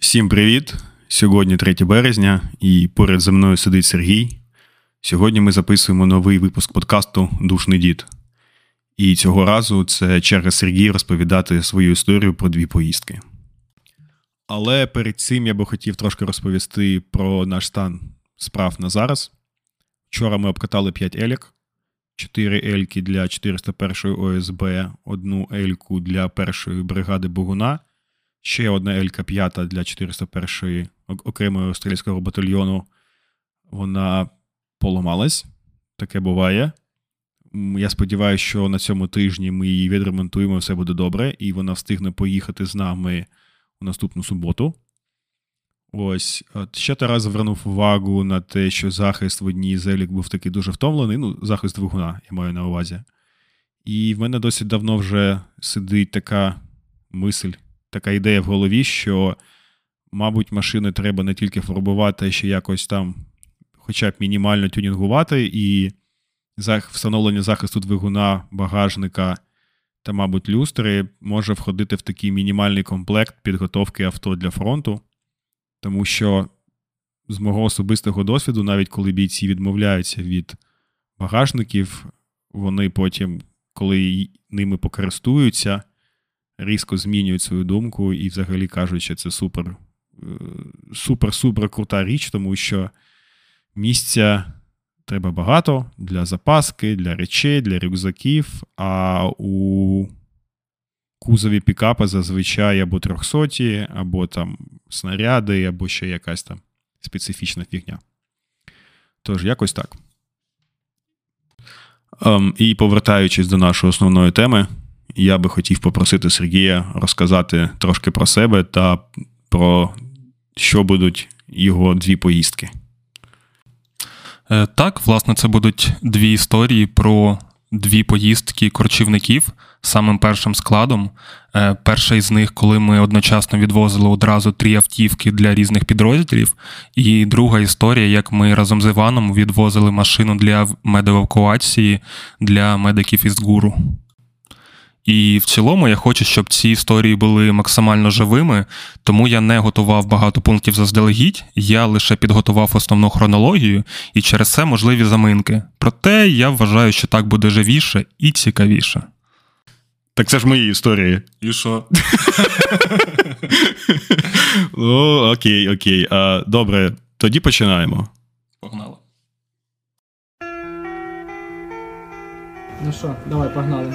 Всім привіт! Сьогодні 3 березня і поряд зі мною сидить Сергій. Сьогодні ми записуємо новий випуск подкасту «Душний дід». І цього разу це черга Сергія розповідати свою історію про 2 поїздки. Але перед цим я би хотів трошки розповісти про наш стан справ на зараз. Вчора ми обкатали 5 елік, 4 ельки для 401-ї ОСБ, 1 ельку для 1-ї бригади Богуна, ще одна ЛК-5 для 401-ї окремого стрілецького батальйону. Вона поламалась, таке буває. Я сподіваюся, що на цьому тижні ми її відремонтуємо, все буде добре, і вона встигне поїхати з нами у наступну суботу. Ось. Ще Тарас звернув увагу на те, що захист в одній з елік був такий дуже втомлений, захист двигуна, я маю на увазі. І в мене досить давно вже сидить така мисль, така ідея в голові, що, мабуть, машини треба не тільки фарбувати, а ще якось там хоча б мінімально тюнінгувати, і встановлення захисту двигуна, багажника та, мабуть, люстри може входити в такий мінімальний комплект підготовки авто для фронту, тому що з мого особистого досвіду, навіть коли бійці відмовляються від багажників, вони потім, коли ними покористуються, різко змінюють свою думку і взагалі кажуть, що це супер-супер крута річ, тому що місця треба багато для запаски, для речей, для рюкзаків, а у кузові пікапа зазвичай або 300, або там снаряди, або ще якась там специфічна фігня. Тож, якось так. І повертаючись до нашої основної теми, я би хотів попросити Сергія розказати трошки про себе та про що будуть його 2 поїздки. Так, власне, це будуть 2 історії про 2 поїздки корчівників з самим першим складом. Перша із них, коли ми одночасно відвозили одразу 3 автівки для різних підрозділів. І друга історія, як ми разом з Іваном відвозили машину для медевакуації для медиків із ГУРу. І в цілому я хочу, щоб ці історії були максимально живими, тому я не готував багато пунктів заздалегідь, я лише підготував основну хронологію і через це можливі заминки. Проте я вважаю, що так буде живіше і цікавіше. Так це ж мої історії. І що? Ну, окей. Добре, тоді починаємо. Погнали. Ну що, давай, погнали.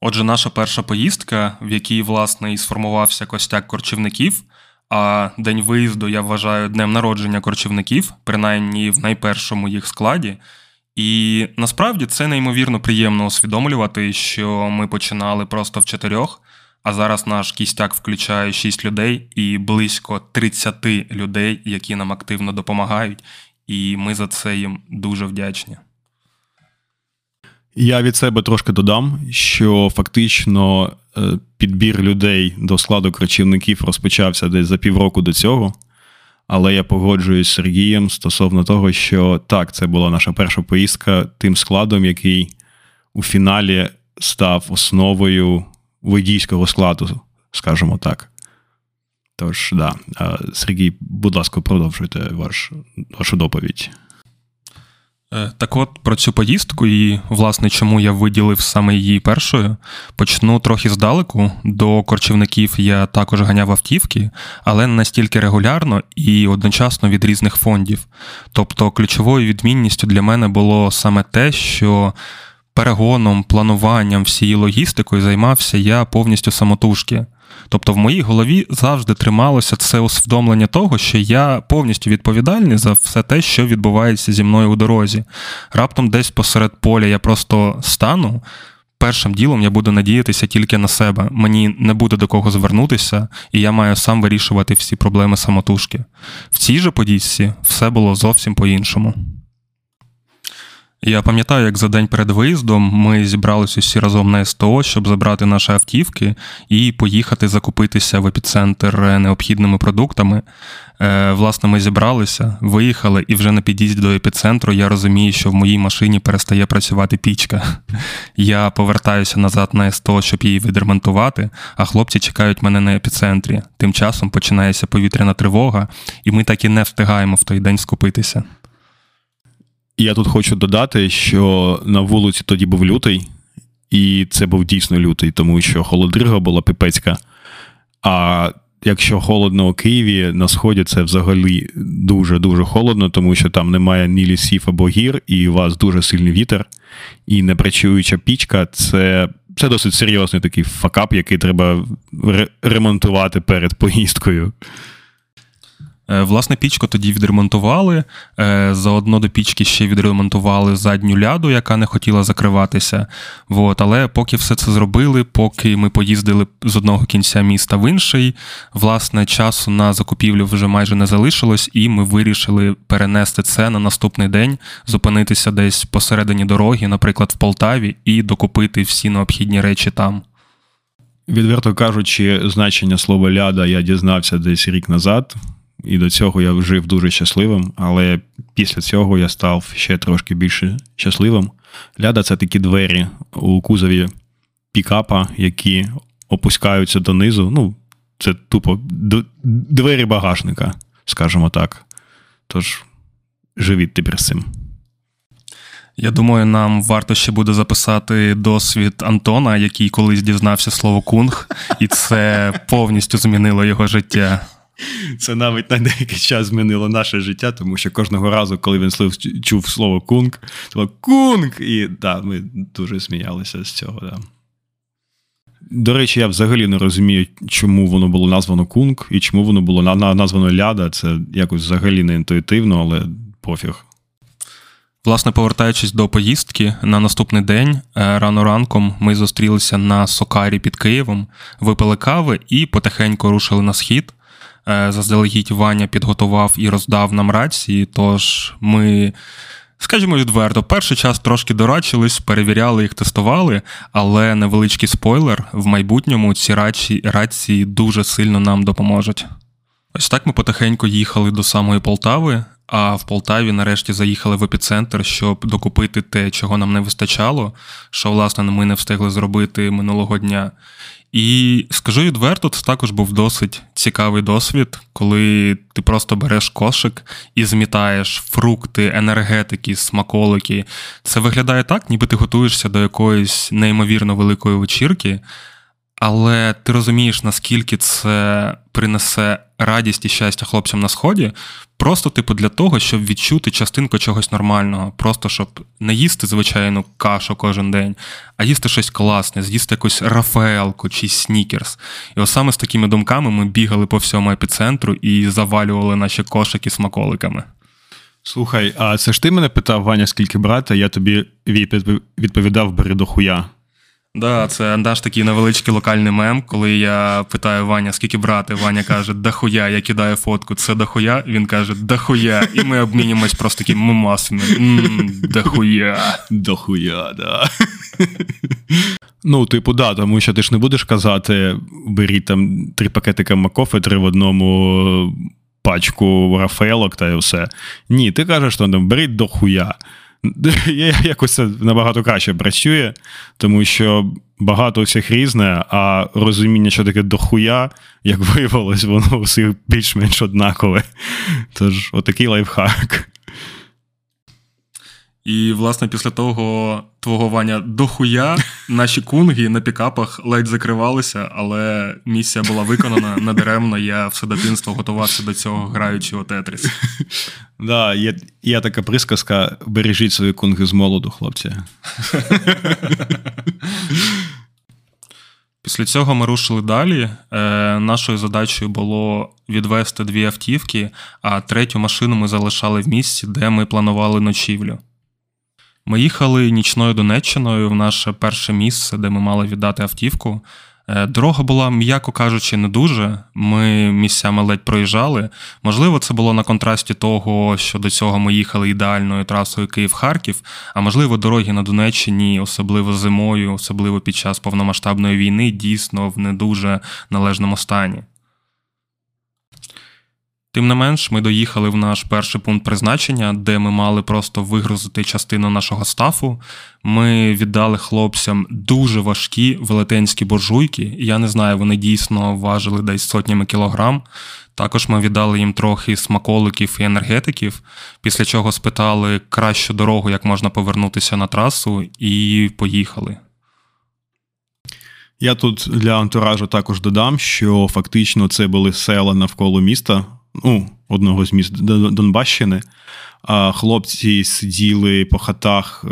Отже, наша перша поїздка, в якій, власне, і сформувався костяк корчівників, а день виїзду я вважаю днем народження корчівників, принаймні в найпершому їх складі. І насправді це неймовірно приємно усвідомлювати, що ми починали просто в 4, а зараз наш кістяк включає 6 людей і близько 30 людей, які нам активно допомагають, і ми за це їм дуже вдячні. Я від себе трошки додам, що фактично підбір людей до складу корчівників розпочався десь за півроку до цього, але я погоджуюсь з Сергієм стосовно того, що так, це була наша перша поїздка тим складом, який у фіналі став основою водійського складу, скажімо так. Тож, да, Сергій, будь ласка, продовжуйте вашу доповідь. Так от, про цю поїздку і, власне, чому я виділив саме її першою, почну трохи здалеку. До корчівників я також ганяв автівки, але не настільки регулярно і одночасно від різних фондів. Тобто, ключовою відмінністю для мене було саме те, що перегоном, плануванням, всією логістикою займався я повністю самотужки. Тобто в моїй голові завжди трималося це усвідомлення того, що я повністю відповідальний за все те, що відбувається зі мною у дорозі. Раптом десь посеред поля я просто стану, першим ділом я буду надіятися тільки на себе. Мені не буде до кого звернутися, і я маю сам вирішувати всі проблеми самотужки. В цій же поїздці все було зовсім по-іншому. Я пам'ятаю, як за день перед виїздом ми зібралися всі разом на СТО, щоб забрати наші автівки і поїхати закупитися в епіцентр необхідними продуктами. Власне, ми зібралися, виїхали, і вже на під'їзді до епіцентру я розумію, що в моїй машині перестає працювати пічка. Я повертаюся назад на СТО, щоб її відремонтувати, а хлопці чекають мене на епіцентрі. Тим часом починається повітряна тривога, і ми так і не встигаємо в той день скупитися. Я тут хочу додати, що на вулиці тоді був лютий, і це був дійсно лютий, тому що холодрига була піпецька. А якщо холодно у Києві, на Сході це взагалі дуже-дуже холодно, тому що там немає ні лісів або гір, і у вас дуже сильний вітер. І непрацююча пічка – це досить серйозний такий факап, який треба ремонтувати перед поїздкою. Власне, пічку тоді відремонтували, заодно до пічки ще відремонтували задню ляду, яка не хотіла закриватися. Але поки все це зробили, поки ми поїздили з одного кінця міста в інший, власне, часу на закупівлю вже майже не залишилось, і ми вирішили перенести це на наступний день, зупинитися десь посередині дороги, наприклад, в Полтаві, і докупити всі необхідні речі там. Відверто кажучи, значення слова «ляда» я дізнався десь рік назад. І до цього я жив дуже щасливим, але після цього я став ще трошки більше щасливим. Ляда – це такі двері у кузові пікапа, які опускаються донизу. Це тупо двері багажника, скажімо так. Тож живіть тепер з цим. Я думаю, нам варто ще буде записати досвід Антона, який колись дізнався слово «кунг», і це повністю змінило його життя. Це навіть на деякий час змінило наше життя, тому що кожного разу, коли він чув слово «кунг», то «кунг», і да, ми дуже сміялися з цього. Да. До речі, я взагалі не розумію, чому воно було названо «кунг» і чому воно було названо «ляда». Це якось взагалі не інтуїтивно, але пофіг. Власне, повертаючись до поїздки, на наступний день, рано ранком, ми зустрілися на Сокарі під Києвом, випили кави і потихеньку рушили на схід. Заздалегідь Ваня підготував і роздав нам рації, тож ми, скажімо відверто, перший час трошки дорачились, перевіряли їх, тестували, але невеличкий спойлер, в майбутньому ці рації дуже сильно нам допоможуть. Ось так ми потихеньку їхали до самої Полтави, а в Полтаві нарешті заїхали в епіцентр, щоб докупити те, чого нам не вистачало, що, власне, ми не встигли зробити минулого дня. І, скажу відверто, це також був досить цікавий досвід, коли ти просто береш кошик і змітаєш фрукти, енергетики, смаколики. Це виглядає так, ніби ти готуєшся до якоїсь неймовірно великої вечірки, але ти розумієш, наскільки це принесе радість і щастя хлопцям на Сході, просто типу для того, щоб відчути частинку чогось нормального, просто щоб не їсти звичайну кашу кожен день, а їсти щось класне, з'їсти якусь рафаелку чи снікерс. І ось саме з такими думками ми бігали по всьому епіцентру і завалювали наші кошики смаколиками. Слухай, а це ж ти мене питав, Ваня, скільки брати, я тобі відповідав, бери до хуя. Да, це наш такий невеличкий локальний мем, коли я питаю Ваня, скільки брати, Ваня каже, дохуя, я кидаю фотку, це дохуя, він каже, дохуя, і ми обмінюємось просто таким мемасами, дохуя. Дохуя, да. Да, тому що ти ж не будеш казати, беріть там 3 пакетика макофи, 3 в одному пачку рафаелок та і все. Ні, ти кажеш, що беріть дохуя. Якось це набагато краще працює, тому що багато всіх різне, а розуміння, що таке дохуя, як виявилось, воно усіх більш-менш однакове. Тож, отакий лайфхак. І, власне, після того твого, Ваня, дохуя, наші кунги на пікапах ледь закривалися, але місія була виконана надаремно, я все дитинство готувався до цього, граючи у Тетріс. Да, є така присказка, бережіть свої кунги з молоду, хлопці. Після цього ми рушили далі. Нашою задачею було відвести 2 автівки, а 3-ю машину ми залишали в місці, де ми планували ночівлю. Ми їхали нічною Донеччиною в наше перше місце, де ми мали віддати автівку. Дорога була, м'яко кажучи, не дуже. Ми місцями ледь проїжджали. Можливо, це було на контрасті того, що до цього ми їхали ідеальною трасою Київ-Харків, а можливо, дороги на Донеччині, особливо зимою, особливо під час повномасштабної війни, дійсно в не дуже належному стані. Тим не менш, ми доїхали в наш перший пункт призначення, де ми мали просто вигрузити частину нашого стафу. Ми віддали хлопцям дуже важкі велетенські буржуйки. Я не знаю, вони дійсно важили десь сотнями кілограм. Також ми віддали їм трохи смаколиків і енергетиків, після чого спитали кращу дорогу, як можна повернутися на трасу, і поїхали. Я тут для антуражу також додам, що фактично це були села навколо міста, одного з міст Донбащини. Хлопці сиділи по хатах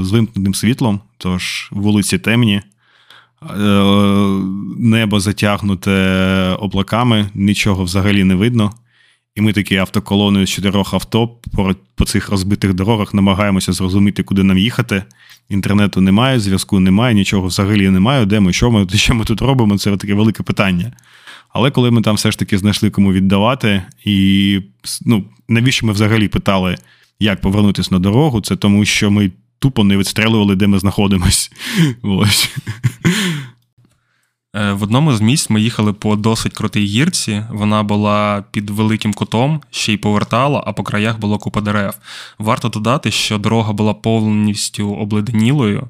з вимкненим світлом, тож вулиці темні, небо затягнуте облаками, нічого взагалі не видно. І ми такі автоколоною з 4 авто по цих розбитих дорогах намагаємося зрозуміти, куди нам їхати. Інтернету немає, зв'язку немає, нічого взагалі немає. Де ми, що ми тут робимо? Це таке велике питання. Але коли ми там все ж таки знайшли, кому віддавати, і навіщо ми взагалі питали, як повернутися на дорогу, це тому, що ми тупо не відстрелювали, де ми знаходимось. Ось. В одному з місць ми їхали по досить крутій гірці, вона була під великим кутом, ще й повертала, а по краях було купа дерев. Варто додати, що дорога була повністю обледенілою,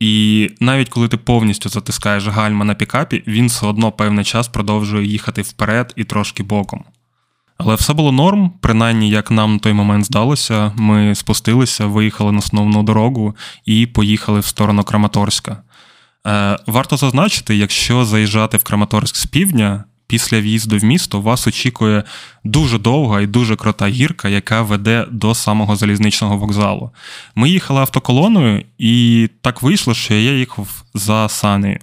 і навіть коли ти повністю затискаєш гальма на пікапі, він все одно певний час продовжує їхати вперед і трошки боком. Але все було норм, принаймні, як нам на той момент здалося, ми спустилися, виїхали на основну дорогу і поїхали в сторону Краматорська. Варто зазначити, якщо заїжджати в Краматорськ з півдня, після в'їзду в місто вас очікує дуже довга і дуже крута гірка, яка веде до самого залізничного вокзалу. Ми їхали автоколоною, і так вийшло, що я їхав за санею.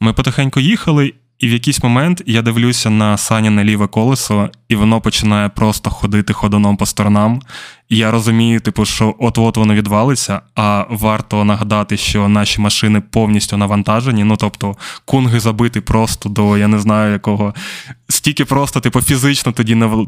Ми потихеньку їхали, і в якийсь момент я дивлюся на саніне ліве колесо, і воно починає просто ходити ходуном по сторонам. І я розумію, що от-от воно відвалиться, а варто нагадати, що наші машини повністю навантажені, тобто кунги забиті просто до, я не знаю якого, стільки просто фізично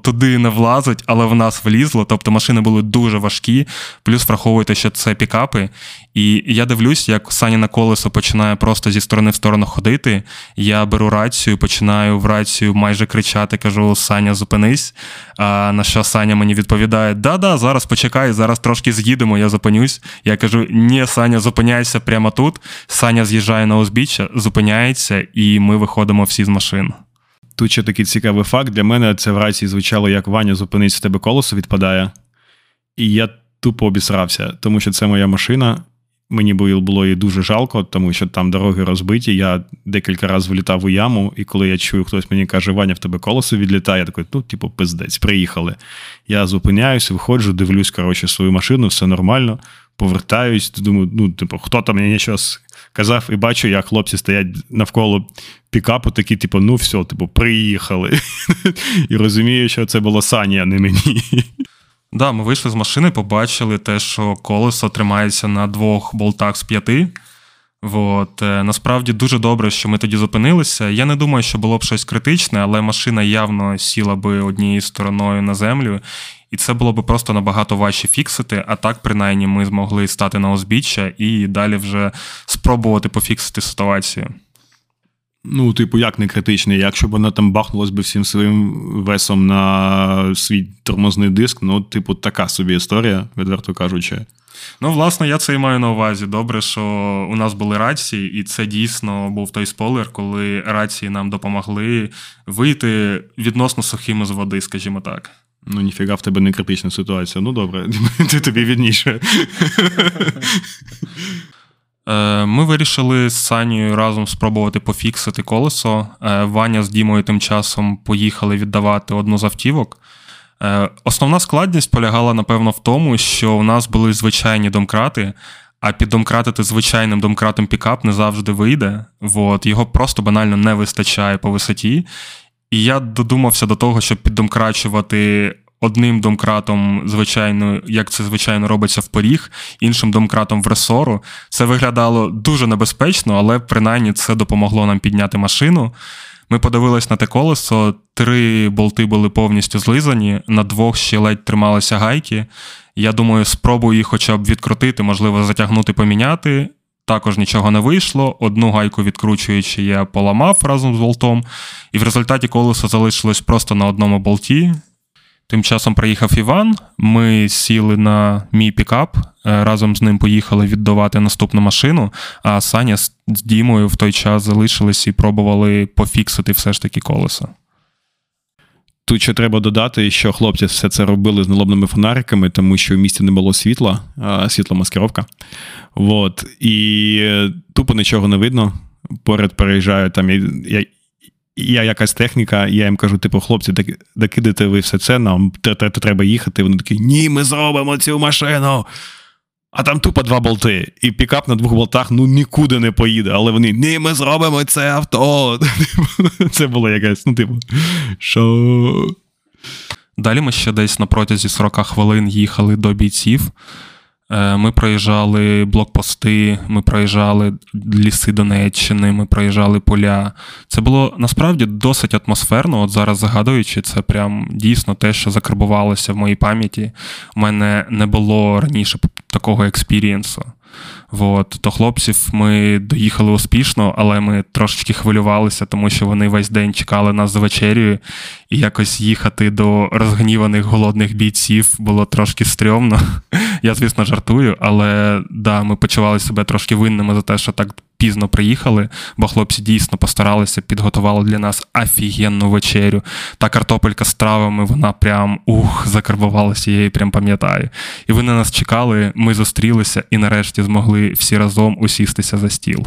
туди не влазить, але в нас влізло, тобто машини були дуже важкі, плюс враховуйте, що це пікапи, і я дивлюсь, як саніне колесо починає просто зі сторони в сторону ходити, я беру рацію, починаю в рацію майже кричати, кажу: "Саня, зупинись", а на що Саня мені відповідає: "Да-да, зараз почекай, зараз трошки з'їдемо, я зупинюсь". Я кажу: "Ні, Саня, зупиняйся прямо тут". Саня з'їжджає на узбіччя, зупиняється, і ми виходимо всі з машин. Тут ще такий цікавий факт. Для мене це в рації звучало як: "Ваня, зупинись, в тебе колесо відпадає". І я тупо обісрався, тому що це моя машина. Мені було її дуже жалко, тому що там дороги розбиті. Я декілька разів влітав у яму, і коли я чую, хтось мені каже: "Ваня, в тебе колесо відлітає", я такий: пиздець, приїхали. Я зупиняюсь, виходжу, дивлюсь, свою машину, все нормально, повертаюсь, думаю, хто там мені щось казав, і бачу, як хлопці стоять навколо пікапу, такі, все, приїхали. І розумію, що це було Сані, а не мені. Да, ми вийшли з машини, побачили те, що колесо тримається на 2 болтах з 5. Насправді дуже добре, що ми тоді зупинилися. Я не думаю, що було б щось критичне, але машина явно сіла би однією стороною на землю, і це було б просто набагато важче фіксити, а так, принаймні, ми змогли стати на узбіччя і далі вже спробувати пофіксити ситуацію. Як не критичний? Якщо б вона там бахнулась би всім своїм весом на свій тормозний диск, така собі історія, відверто кажучи. Власне, я це і маю на увазі. Добре, що у нас були рації, і це дійсно був той спойлер, коли рації нам допомогли вийти відносно сухими з води, скажімо так. Ніфіга в тебе не критична ситуація. Добре, тобі відніше. Ми вирішили з Санією разом спробувати пофіксити колесо. Ваня з Дімою тим часом поїхали віддавати одну з автівок. Основна складність полягала, напевно, в тому, що у нас були звичайні домкрати, а піддомкратити звичайним домкратом пікап не завжди вийде. Його просто банально не вистачає по висоті. І я додумався до того, щоб піддомкрачувати одним домкратом, звичайно, як це звичайно робиться, в поріг, іншим домкратом в ресору. Це виглядало дуже небезпечно, але принаймні це допомогло нам підняти машину. Ми подивились на те колесо, 3 болти були повністю злизані, на 2 ще ледь трималися гайки. Я думаю, спробую їх хоча б відкрутити, можливо, затягнути, поміняти. Також нічого не вийшло, одну гайку відкручуючи я поламав разом з болтом, і в результаті колесо залишилось просто на одному болті. Тим часом приїхав Іван, ми сіли на мій пікап, разом з ним поїхали віддавати наступну машину, а Саня з Дімою в той час залишились і пробували пофіксити все ж таки колеса. Тут ще треба додати, що хлопці все це робили з налобними фонариками, тому що в місті не було світла, світломаскировка. От. І тупо нічого не видно. Поряд переїжджаю, там я якась техніка, я їм кажу, типу, хлопці, докидайте ви все це, нам треба їхати. Вони такі, ні, ми зробимо цю машину. А там тупо 2 болти. І пікап на 2 болтах, ну, нікуди не поїде. Але вони, ні, ми зробимо це авто. Це було якесь, ну, типу, що... Далі ми ще десь на протязі 40 хвилин їхали до бійців. Ми проїжджали блокпости, ми проїжджали ліси Донеччини, ми проїжджали поля. Це було, насправді, досить атмосферно. От зараз загадуючи, це прям дійсно те, що закарбувалося в моїй пам'яті. У мене не було раніше такого експірієнсу. От. До хлопців ми доїхали успішно, але ми трошечки хвилювалися, тому що вони весь день чекали нас з вечерю, і якось їхати до розгніваних голодних бійців було трошки стрьомно. Я, звісно, жартую, але да, ми почували себе трошки винними за те, що так пізно приїхали, бо хлопці дійсно постаралися, підготували для нас офігенну вечерю. Та картопелька з травами, вона прям, закарбувалася, я її прям пам'ятаю. І вони нас чекали, ми зустрілися і нарешті змогли всі разом усістися за стіл.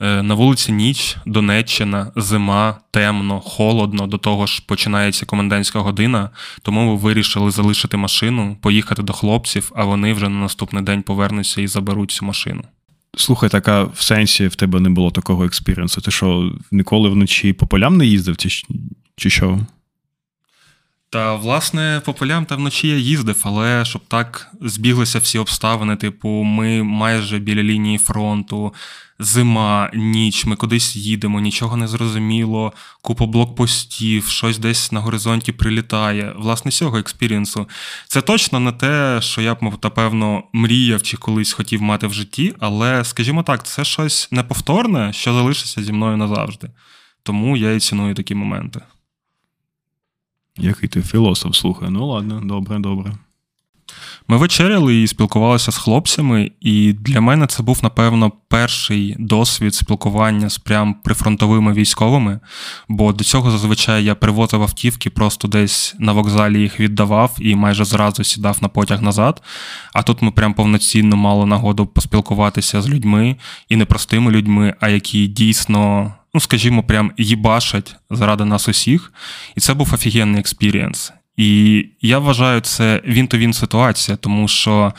На вулиці ніч, Донеччина, зима, темно, холодно, до того ж починається комендантська година, тому ми вирішили залишити машину, поїхати до хлопців, а вони вже на наступний день повернуться і заберуть цю машину. Слухай, так, а в сенсі в тебе не було такого експіріенсу? Ти що, ніколи вночі по полям не їздив чи що? Та, власне, по полям та вночі я їздив, але щоб так збіглися всі обставини, типу, ми майже біля лінії фронту, зима, ніч, ми кудись їдемо, нічого не зрозуміло, купа блокпостів, щось десь на горизонті прилітає. Власне, цього експірієнсу. Це точно не те, що я б, напевно, мріяв чи колись хотів мати в житті, але, скажімо так, це щось неповторне, що залишиться зі мною назавжди. Тому я і ціную такі моменти. Який ти філософ, слухай. Ну ладно, добре. Ми вечеряли і спілкувалися з хлопцями, і для мене це був, напевно, перший досвід спілкування з прям прифронтовими військовими, бо до цього зазвичай я привозив автівки, просто десь на вокзалі їх віддавав і майже зразу сідав на потяг назад, а тут ми прям повноцінно мали нагоду поспілкуватися з людьми, і не простими людьми, а які дійсно... скажімо, прям їбашать заради нас усіх. І це був офігенний експірієнс. І я вважаю, це він-то-він ситуація, тому що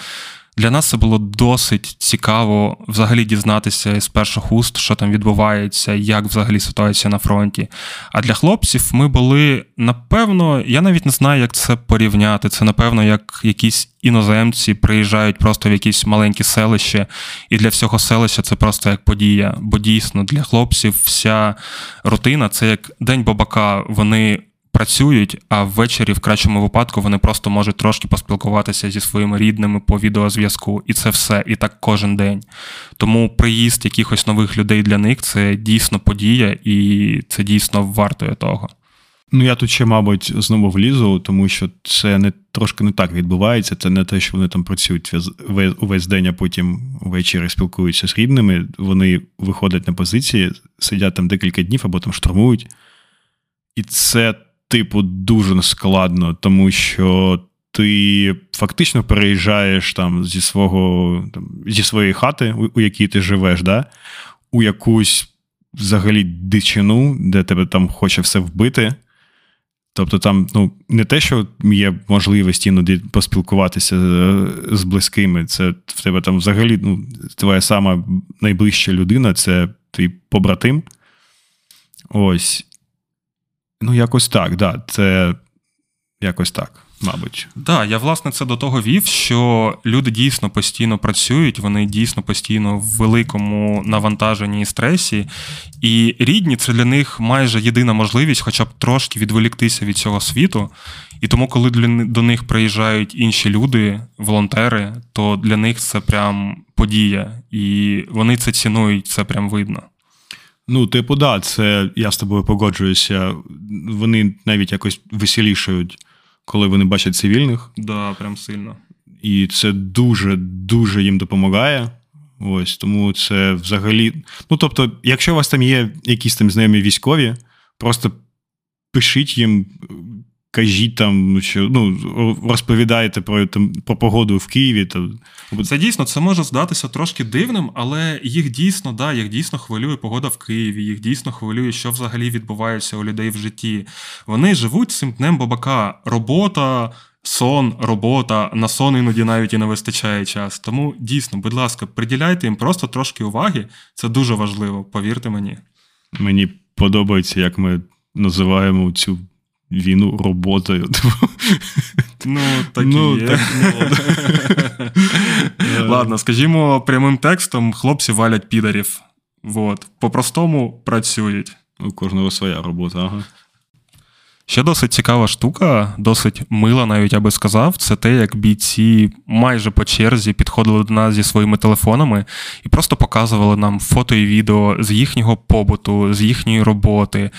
для нас це було досить цікаво взагалі дізнатися із перших уст, що там відбувається, як взагалі ситуація на фронті. А для хлопців ми були, напевно, я навіть не знаю, як це порівняти. Це, напевно, як якісь іноземці приїжджають просто в якісь маленькі селище, і для всього селища це просто як подія. Бо дійсно, для хлопців вся рутина – це як день бабака, вони... працюють, а ввечері, в кращому випадку, вони просто можуть трошки поспілкуватися зі своїми рідними по відеозв'язку. І це все, і так кожен день. Тому приїзд якихось нових людей для них – це дійсно подія, і це дійсно вартує того. Ну, я тут ще, мабуть, знову влізу, тому що це трошки не так відбувається. Це не те, що вони там працюють увесь день, а потім ввечері спілкуються з рідними. Вони виходять на позиції, сидять там декілька днів, або там штурмують. І це... типу, дуже складно, тому що ти фактично переїжджаєш там зі своєї хати, у якій ти живеш, да? У якусь взагалі дичину, де тебе там хоче все вбити. Тобто там, не те, що є можливість іноді поспілкуватися з близькими, це в тебе там взагалі, твоя сама найближча людина, це твій побратим. Ось. Якось так, да. Це Якось так, мабуть. Так, да, я, власне, це до того вів, що люди дійсно постійно працюють, вони дійсно постійно в великому навантаженні і стресі, і рідні – це для них майже єдина можливість хоча б трошки відволіктися від цього світу, і тому, коли до них приїжджають інші люди, волонтери, то для них це прям подія, і вони це цінують, це прям видно. Ну, типу, да, це я з тобою погоджуюся. Вони навіть якось веселішають, коли вони бачать цивільних. Да, прям сильно. І це дуже-дуже їм допомагає. Ось, тому це взагалі... Ну, тобто, якщо у вас там є якісь там знайомі військові, просто пишіть їм, кажіть там, що, ну, розповідаєте про погоду в Києві. Це дійсно, це може здатися трошки дивним, але їх дійсно, да, їх дійсно хвилює погода в Києві, їх дійсно хвилює, що взагалі відбувається у людей в житті. Вони живуть цим днем бабака. Робота, сон, робота, на сон іноді навіть і не вистачає час. Тому дійсно, будь ласка, приділяйте їм просто трошки уваги. Це дуже важливо, повірте мені. Мені подобається, як ми називаємо цю війну роботою. Ну, так і є. Так, Ладно, скажімо прямим текстом, хлопці валять підарів. Вот. По-простому працюють. У кожного своя робота, ага. Ще досить цікава штука, досить мила навіть, я би сказав, це те, як бійці майже по черзі підходили до нас зі своїми телефонами і просто показували нам фото і відео з їхнього побуту, з їхньої роботи.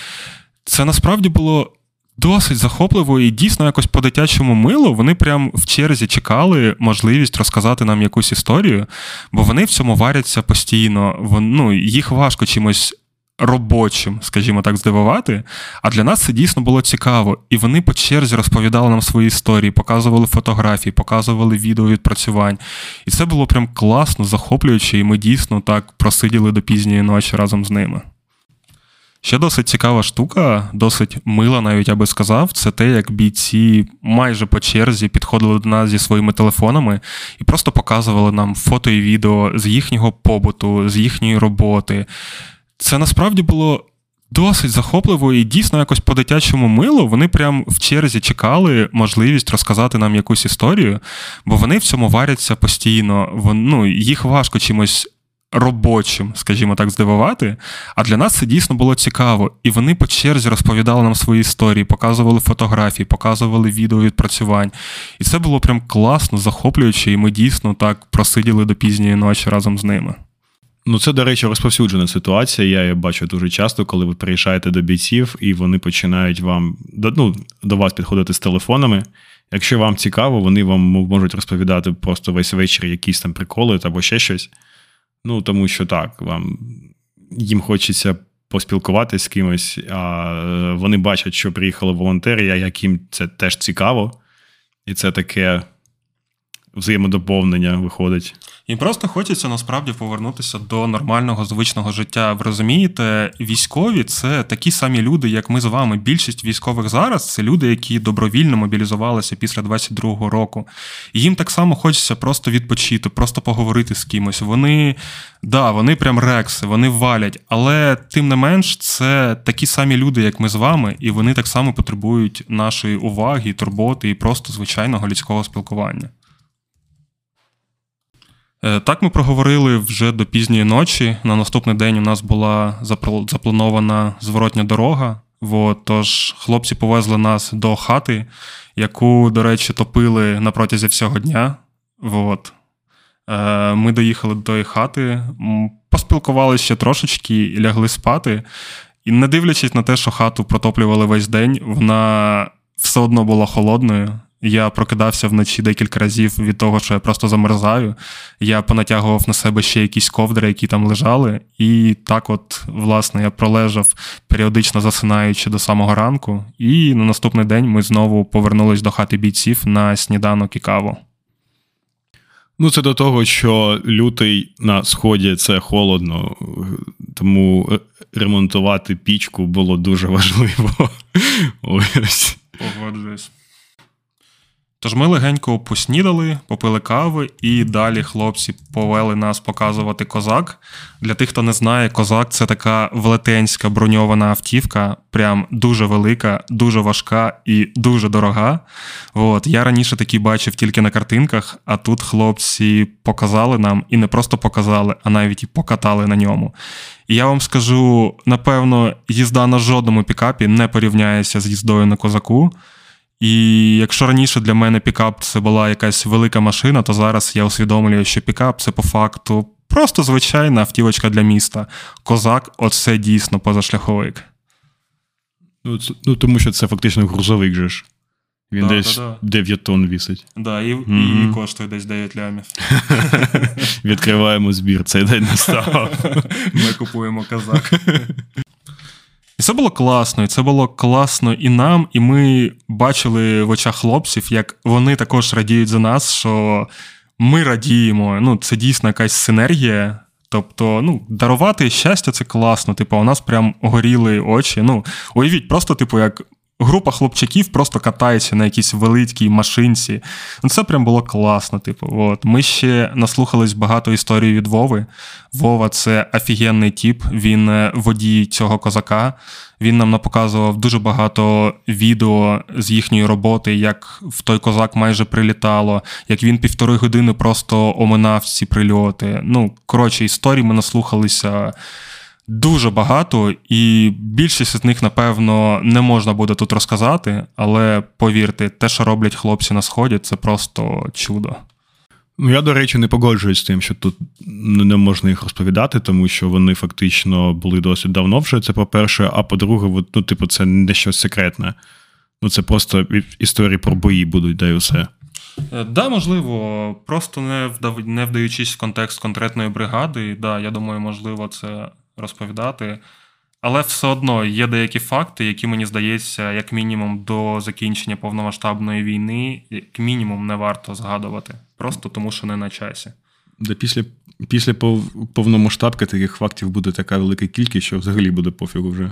Це насправді було досить захопливо і дійсно якось по-дитячому мило. Вони прям в черзі чекали можливість розказати нам якусь історію, бо вони в цьому варяться постійно. Ну, їх важко чимось робочим, скажімо так, здивувати. А для нас це дійсно було цікаво. І вони по черзі розповідали нам свої історії, показували фотографії, показували відео відпрацювань. І це було прям класно, захоплююче, і ми дійсно так просиділи до пізньої ночі разом з ними. Ще досить цікава штука, досить мила навіть, я би сказав, це те, як бійці майже по черзі підходили до нас зі своїми телефонами і просто показували нам фото і відео з їхнього побуту, з їхньої роботи. Це насправді було досить захопливо і дійсно якось по-дитячому мило. Вони прям в черзі чекали можливість розказати нам якусь історію, бо вони в цьому варяться постійно. Ну, їх важко чимось робочим, скажімо так, здивувати, а для нас це дійсно було цікаво. І вони по черзі розповідали нам свої історії, показували фотографії, показували відео відпрацювань. І це було прям класно, захоплююче, і ми дійсно так просиділи до пізньої ночі разом з ними. Ну, це, до речі, розповсюджена ситуація. Я її бачу дуже часто, коли ви приїжджаєте до бійців, і вони починають вам, ну, до вас підходити з телефонами. Якщо вам цікаво, вони вам можуть розповідати просто весь вечір якісь там приколи або ще щось. Ну, тому що так, їм хочеться поспілкуватися з кимось, а вони бачать, що приїхали волонтери, а яким це теж цікаво. І це таке взаємодоповнення виходить. Їм просто хочеться насправді повернутися до нормального, звичного життя. Ви розумієте, військові – це такі самі люди, як ми з вами. Більшість військових зараз – це люди, які добровільно мобілізувалися після 22-го року. І їм так само хочеться просто відпочити, просто поговорити з кимось. Вони, да, вони прям рекси, вони валять. Але, тим не менш, це такі самі люди, як ми з вами, і вони так само потребують нашої уваги, турботи і просто звичайного людського спілкування. Так ми проговорили вже до пізньої ночі. На наступний день у нас була запланована зворотня дорога. Тож хлопці повезли нас до хати, яку, до речі, топили на протязі всього дня. Ми доїхали до тої хати, поспілкувалися ще трошечки і лягли спати. І не дивлячись на те, що хату протоплювали весь день, вона все одно була холодною. Я прокидався вночі декілька разів від того, що я просто замерзаю. Я понатягував на себе ще якісь ковдри, які там лежали. І так от, власне, я пролежав, періодично засинаючи до самого ранку. І на наступний день ми знову повернулись до хати бійців на сніданок і каву. Ну, це до того, що лютий на Сході – це холодно, тому ремонтувати пічку було дуже важливо. Погоджуюсь. Тож ми легенько поснідали, попили кави і далі хлопці повели нас показувати Козак. Для тих, хто не знає, Козак – це така велетенська броньована автівка, прям дуже велика, дуже важка і дуже дорога. От, я раніше такі бачив тільки на картинках, а тут хлопці показали нам, і не просто показали, а навіть і покатали на ньому. І я вам скажу, напевно, їзда на жодному пікапі не порівняється з їздою на Козаку. І якщо раніше для мене пікап – це була якась велика машина, то зараз я усвідомлюю, що пікап – це по факту просто звичайна автівочка для міста. Козак – оце дійсно позашляховик. Ну, тому що це фактично грузовик же ж. Він десь 9 тонн вісить. Так, да, і коштує десь 9 лямів. Відкриваємо збір, цей день настав. Ми купуємо Козак. І це було класно, і нам, і ми бачили в очах хлопців, як вони також радіють за нас, що ми радіємо. Ну, це дійсно якась синергія. Тобто, ну, дарувати щастя – це класно. Типу, у нас прям горіли очі. Ну, уявіть, просто, типу, як група хлопчаків просто катається на якійсь великій машинці. Ну, це прям було класно, типу. От. Ми ще наслухались багато історій від Вови. Вова – це офігенний тіп, він водій цього Козака. Він нам напоказував дуже багато відео з їхньої роботи, як в той Козак майже прилітало, як він 1,5 години просто оминав ці прильоти. Ну, коротше, історій ми наслухалися дуже багато, і більшість з них, напевно, не можна буде тут розказати, але, повірте, те, що роблять хлопці на Сході, це просто чудо. Ну, я, до речі, не погоджуюсь з тим, що тут не можна їх розповідати, тому що вони фактично були досить давно вже, це по-перше, а по-друге, ну, типу, це не щось секретне. Ну, це просто історії про бої будуть, да і все. Да, можливо, просто не вдаючись в контекст конкретної бригади, да, я думаю, можливо, це розповідати, але все одно є деякі факти, які, мені здається, як мінімум до закінчення повномасштабної війни, як мінімум не варто згадувати, просто тому що не на часі. Да, після повномасштабки таких фактів буде така велика кількість, що взагалі буде пофігу вже.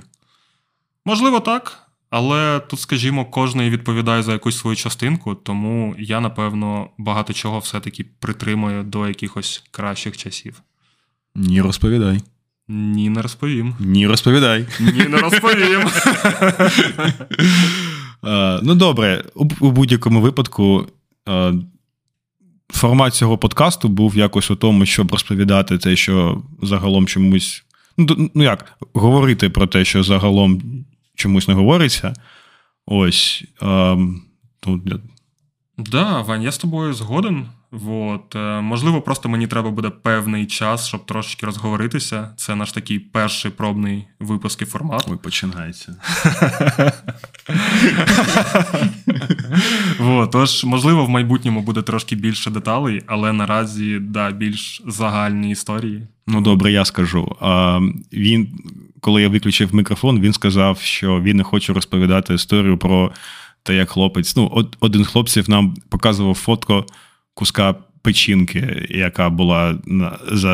Можливо, так. Але тут, скажімо, кожен відповідає за якусь свою частинку, тому я, напевно, багато чого все-таки притримую до якихось кращих часів. Ні, розповідай. Ні, не розповім. Ні, розповідай. Ні, не розповім. Ну, добре. У будь-якому випадку формат цього подкасту був якось у тому, щоб розповідати те, що загалом чомусь... Ну, як? Говорити про те, що загалом чомусь не говориться. Ось. Да, Вань, я з тобою згоден. От. Можливо, просто мені треба буде певний час, щоб трошечки розговоритися. Це наш такий перший пробний випуск і формат. Ой, починається. Тож, можливо, в майбутньому буде трошки більше деталей, але наразі, да, більш загальні історії. Ну, добре, я скажу. Коли я виключив мікрофон, він сказав, що він не хоче розповідати історію про те, як хлопець. Ну, один з хлопців нам показував фотку куска печінки, яка була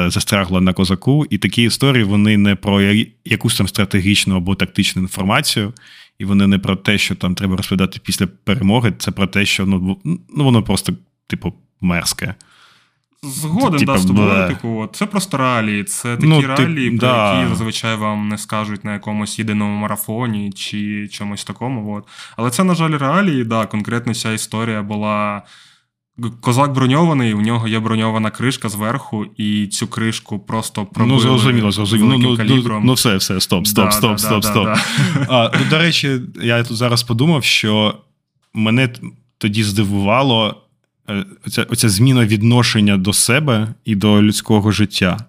застрягла на Козаку. І такі історії, вони не про якусь там стратегічну або тактичну інформацію, і вони не про те, що там треба розповідати після перемоги, це про те, що ну воно просто, типу, мерзке. Згоден, типа, да, з тобою, типу, це просто реалії, це такі реалії, про які зазвичай вам не скажуть на якомусь єдиному марафоні чи чомусь такому. От. Але це, на жаль, реалії, да, конкретно ця історія була. Козак броньований, у нього є броньована кришка зверху, і цю кришку просто пробили зрозуміло. Великим калібром. Ну все, стоп. До речі, я тут зараз подумав, що мене тоді здивувало оця зміна відношення до себе і до людського життя.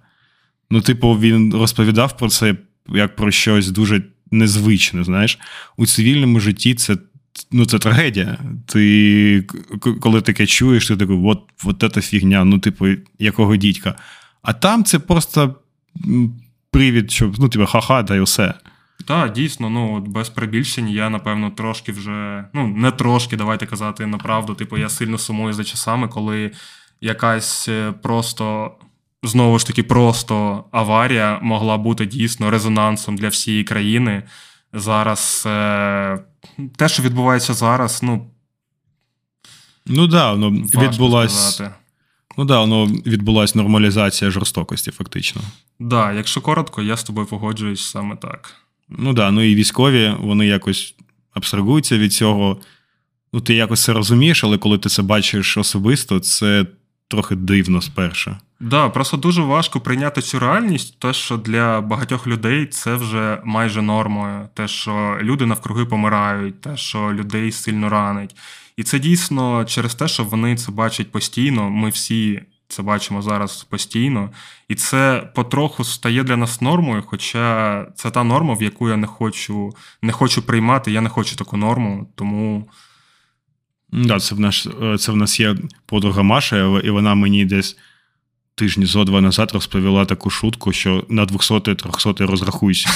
Ну, типу, він розповідав про це як про щось дуже незвичне, знаєш. У цивільному житті це це трагедія. Ти, коли таке чуєш, ти такий, от ця фігня, типу, якого дідька. А там це просто привід, щоб, типу, ха-ха, да й усе. Так, дійсно, от без прибільшень я, напевно, трошки вже, не трошки, давайте казати на правду, типу, я сильно сумую за часами, коли якась просто, знову ж таки, просто аварія могла бути дійсно резонансом для всієї країни. Зараз те, що відбувається зараз, Ну да, воно відбулась. Ну да, воно відбулась нормалізація жорстокості, фактично. Так, да, якщо коротко, я з тобою погоджуюсь саме так. Ну да, ну і військові, вони якось абстрагуються від цього. Ну, ти якось це розумієш, але коли ти це бачиш особисто, це трохи дивно спершу. Так, да, просто дуже важко прийняти цю реальність, те, що для багатьох людей це вже майже нормою. Те, що люди навкруги помирають, те, що людей сильно ранить. І це дійсно через те, що вони це бачать постійно, ми всі це бачимо зараз постійно. І це потроху стає для нас нормою, хоча це та норма, в яку я не хочу приймати, я не хочу таку норму, тому... Да, це в нас є подруга Маша, і вона мені десь тижні зо два назад розповіла таку шутку, що на 200-300 розрахуйся.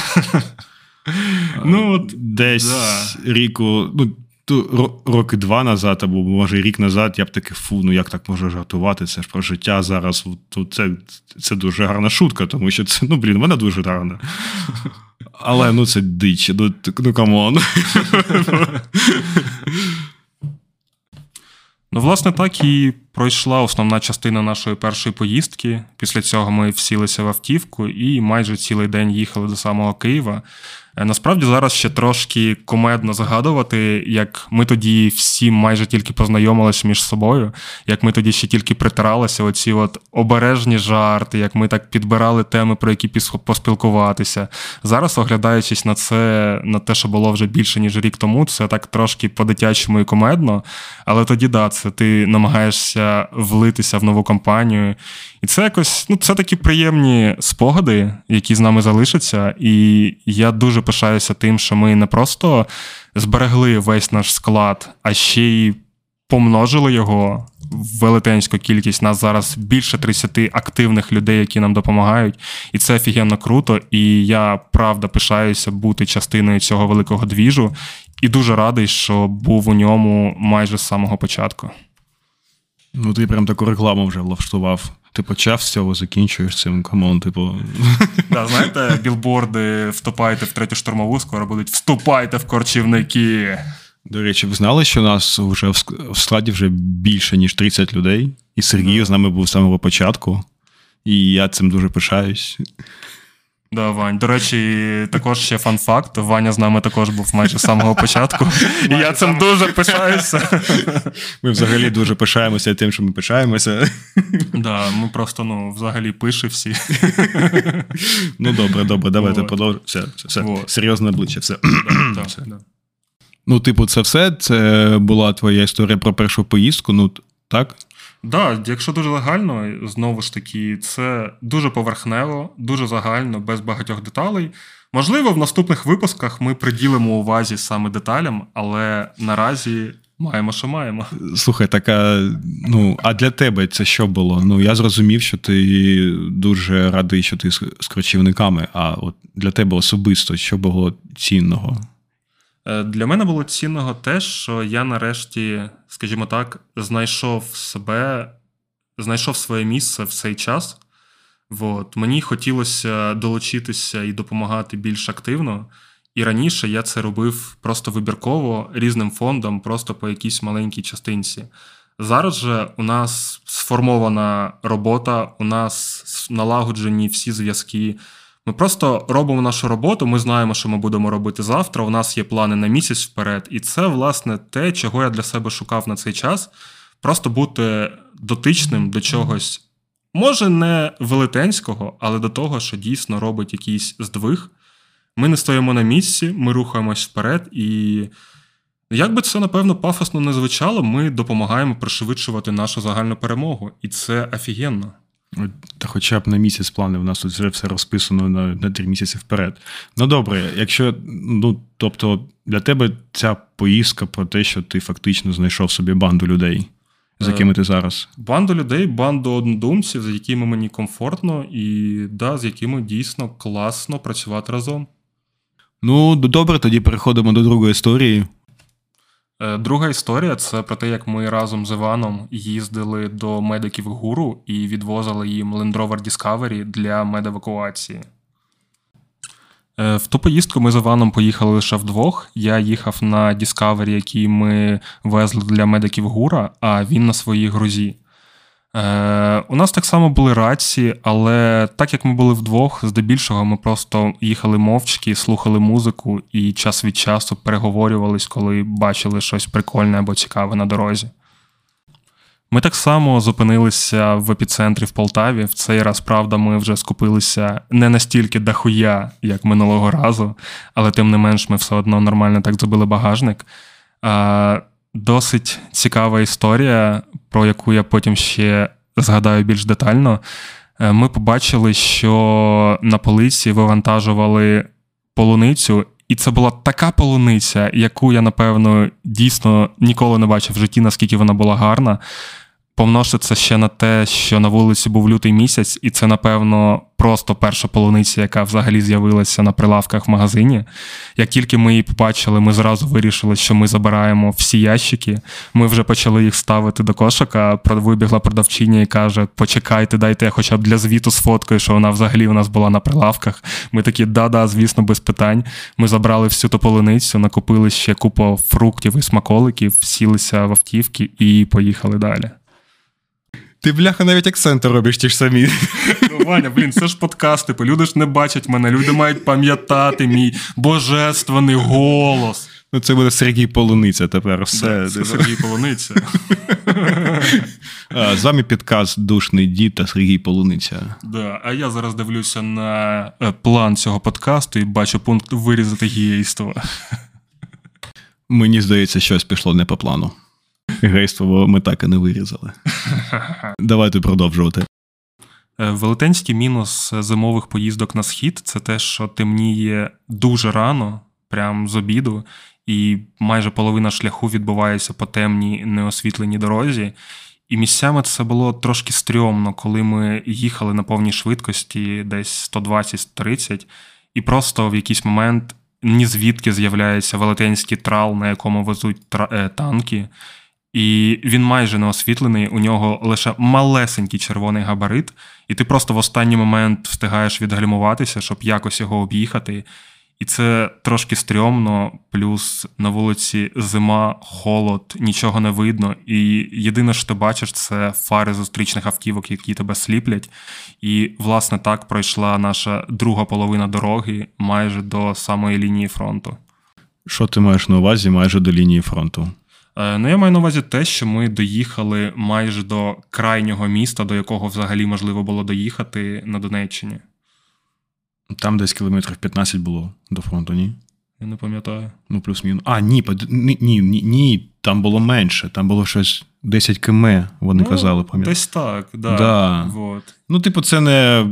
Ну, от, десь да. Ріку, ну, роки два назад, або може рік назад, я б таки, ну як так можна жартувати, це ж про життя зараз. Це дуже гарна шутка, тому що це, ну блін, вона дуже гарна. Але, ну це дичь, ну камон. Ну, власне, так і пройшла основна частина нашої першої поїздки. Після цього ми всілися в автівку і майже цілий день їхали до самого Києва. Насправді, зараз ще трошки кумедно згадувати, як ми тоді всі майже тільки познайомилися між собою, як ми тоді ще тільки притиралися оці от обережні жарти, як ми так підбирали теми, про які поспілкуватися. Зараз, оглядаючись на це, на те, що було вже більше, ніж рік тому, це так трошки по-дитячому і кумедно, але тоді, да, це ти намагаєшся влитися в нову компанію. І це якось, ну, це такі приємні спогади, які з нами залишаться, і я дуже пишаюся тим, що ми не просто зберегли весь наш склад, а ще й помножили його в велетенську кількість. Нас зараз більше 30 активних людей, які нам допомагають. І це офігенно круто. І я, правда, пишаюся бути частиною цього великого двіжу. І дуже радий, що був у ньому майже з самого початку. Ну, ти прям таку рекламу вже влаштував. Ти почав з цього, закінчуєш цим, камон, типу... Да, знаєте, білборди «Вступайте в третю штурмову» скоро будуть «Вступайте в Корчівники». До речі, ви знали, що у нас вже в складі вже більше, ніж 30 людей? І Сергій з нами був з самого початку. І я цим дуже пишаюсь. Да, Вань. До речі, також ще фан-факт. Ваня з нами також був майже з самого початку. І я цим дуже пишаюся. Ми взагалі дуже пишаємося тим, що ми пишаємося. Да, ми просто, ну, взагалі пиші всі. Ну, добре, давайте продовжимо. Все. Серйозне обличчя, все. Ну, типу, це все. Це була твоя історія про першу поїздку, ну, так? Так, якщо дуже легально, знову ж таки, це дуже поверхнево, дуже загально, без багатьох деталей. Можливо, в наступних випусках ми приділимо увазі саме деталям, але наразі маємо, що маємо. Слухай, а для тебе це що було? Ну, я зрозумів, що ти дуже радий, що ти з Корчівниками, а от для тебе особисто, що було цінного? Для мене було цінного те, що я нарешті, скажімо так, знайшов своє місце в цей час. От. Мені хотілося долучитися і допомагати більш активно. І раніше я це робив просто вибірково, різним фондам, просто по якійсь маленькій частинці. Зараз же у нас сформована робота, у нас налагоджені всі зв'язки. Ми просто робимо нашу роботу, ми знаємо, що ми будемо робити завтра, у нас є плани на місяць вперед. І це, власне, те, чого я для себе шукав на цей час. Просто бути дотичним до чогось, може не велетенського, але до того, що дійсно робить якийсь здвиг. Ми не стоїмо на місці, ми рухаємось вперед і... Як би це, напевно, пафосно не звучало, ми допомагаємо пришвидшувати нашу загальну перемогу. І це офігенно. Та хоча б на місяць плани, у нас тут вже все розписано на 3 місяці вперед. Ну добре, якщо, ну, тобто для тебе ця поїздка про те, що ти фактично знайшов собі банду людей, з якими ти зараз? Банду людей, банду однодумців, з якими мені комфортно і, да, з якими дійсно класно працювати разом. Ну, добре, тоді переходимо до другої історії. Друга історія – це про те, як ми разом з Іваном їздили до медиків ГУРу і відвозили їм Land Rover Discovery для медевакуації. В ту поїздку ми з Іваном поїхали лише вдвох. Я їхав на Discovery, який ми везли для медиків ГУРа, а він на своїй грузі. У нас так само були рації, але так як ми були вдвох, здебільшого ми просто їхали мовчки, слухали музику і час від часу переговорювались, коли бачили щось прикольне або цікаве на дорозі. Ми так само зупинилися в епіцентрі в Полтаві. В цей раз, правда, ми вже скупилися не настільки дохуя, як минулого разу, але тим не менш ми все одно нормально так забили багажник. Досить цікава історія, про яку я потім ще згадаю більш детально. Ми побачили, що на полиці вивантажували полуницю, і це була така полуниця, яку я, напевно, дійсно ніколи не бачив в житті, наскільки вона була гарна. Помножте це ще на те, що на вулиці був лютий місяць, і це, напевно, просто перша полуниця, яка взагалі з'явилася на прилавках в магазині. Як тільки ми її побачили, ми зразу вирішили, що ми забираємо всі ящики. Ми вже почали їх ставити до кошика, вибігла продавчиня і каже: «Почекайте, дайте я хоча б для звіту сфоткаю, що вона взагалі у нас була на прилавках». Ми такі: «Да-да, звісно, без питань». Ми забрали всю ту полуницю, накупили ще купу фруктів і смаколиків, сілися в автівки і поїхали далі. Ти, бляха, навіть акценти робиш ті ж самі. Ну, Ваня, блін, це ж подкаст, типу, люди ж не бачать мене, люди мають пам'ятати мій божественний голос. Ну, це буде Сергій Полуниця тепер, все. Це Сергій Полуниця. З вами підкаст «Душний дід» та Сергій Полуниця. Да, а я зараз дивлюся на план цього подкасту і бачу пункт «Вирізати гейство». Мені здається, щось пішло не по плану. Гейство ми так і не вирізали. Давайте продовжувати. Велетенський мінус зимових поїздок на схід – це те, що темніє дуже рано, прям з обіду, і майже половина шляху відбувається по темній неосвітленій дорозі. І місцями це було трошки стрьомно, коли ми їхали на повній швидкості, десь 120-130, і просто в якийсь момент ні звідки з'являється велетенський трал, на якому везуть танки. І він майже не освітлений, у нього лише малесенький червоний габарит, і ти просто в останній момент встигаєш відгальмуватися, щоб якось його об'їхати. І це трошки стрьомно, плюс на вулиці зима, холод, нічого не видно, і єдине, що ти бачиш, це фари зустрічних автівок, які тебе сліплять. І, власне, так пройшла наша друга половина дороги майже до самої лінії фронту. Що ти маєш на увазі майже до лінії фронту? Ну, я маю на увазі те, що ми доїхали майже до крайнього міста, до якого взагалі можливо було доїхати на Донеччині. Там десь кілометрів 15 було до фронту, ні? Я не пам'ятаю. Ну, плюс-мінус. А, ні, там було менше. Там було щось 10 км, вони казали, пам'ятаю. Десь так, да. Вот. Ну, типу, це не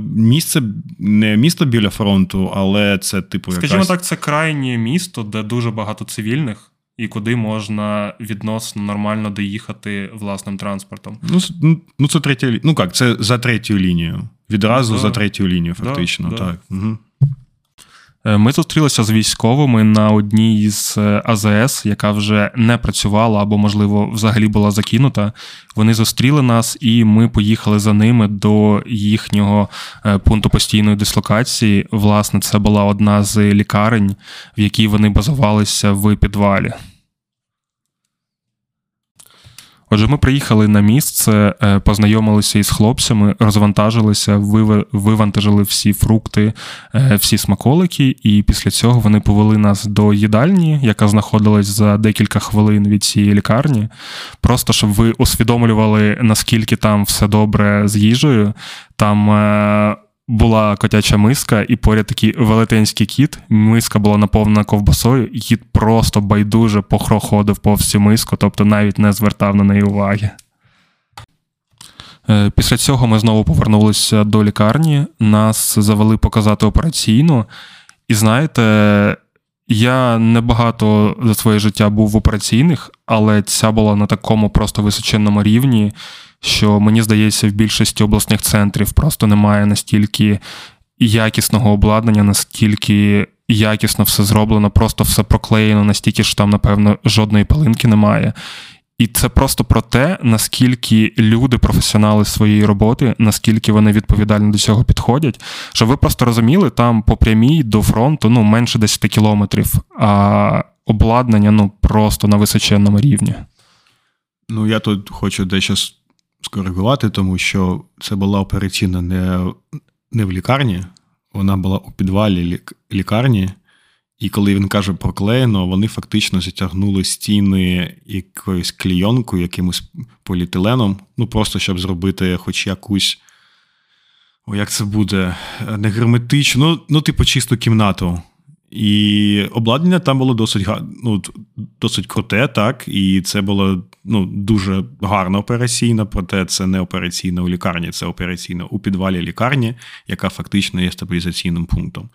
місто біля фронту, але це, типу, якась... Скажімо так, це крайнє місто, де дуже багато цивільних. І куди можна відносно нормально доїхати власним транспортом. Ну це третя лінія. Ну як, це за третю лінію. Відразу за третю лінію, фактично. Да. Так. Угу. Ми зустрілися з військовими на одній із АЗС, яка вже не працювала або, можливо, взагалі була закинута. Вони зустріли нас, і ми поїхали за ними до їхнього пункту постійної дислокації. Власне, це була одна з лікарень, в якій вони базувалися в підвалі. Отже, ми приїхали на місце, познайомилися із хлопцями, розвантажилися, вивантажили всі фрукти, всі смаколики, і після цього вони повели нас до їдальні, яка знаходилась за декілька хвилин від цієї лікарні. Просто, щоб ви усвідомлювали, наскільки там все добре з їжею. Там була котяча миска, і поряд такий велетенський кіт. Миска була наповнена ковбасою, і кіт просто байдуже похроходив повз цю миску, тобто навіть не звертав на неї уваги. Після цього ми знову повернулися до лікарні, нас завели показати операційну. І знаєте, я небагато за своє життя був в операційних, але ця була на такому просто височенному рівні, що, мені здається, в більшості обласних центрів просто немає настільки якісного обладнання, настільки якісно все зроблено, просто все проклеєно, настільки, що там, напевно, жодної пилинки немає. І це просто про те, наскільки люди, професіонали своєї роботи, наскільки вони відповідально до цього підходять, що ви просто розуміли, там по прямій до фронту, ну, менше 10 кілометрів, а обладнання, ну, просто на височенному рівні. Ну, я тут хочу дещо скоригувати, тому що це була операційна не в лікарні, вона була у підвалі лікарні. І коли він каже проклеєно, вони фактично затягнули стіни якоюсь клейонкою, якимось поліетиленом, ну просто щоб зробити хоч якусь, о, як це буде, не герметичну, ну типу чисту кімнату. І обладнання там було досить круте, так, і це було, ну, дуже гарно операційно, проте це не операційно у лікарні, це операційно у підвалі лікарні, яка фактично є стабілізаційним пунктом.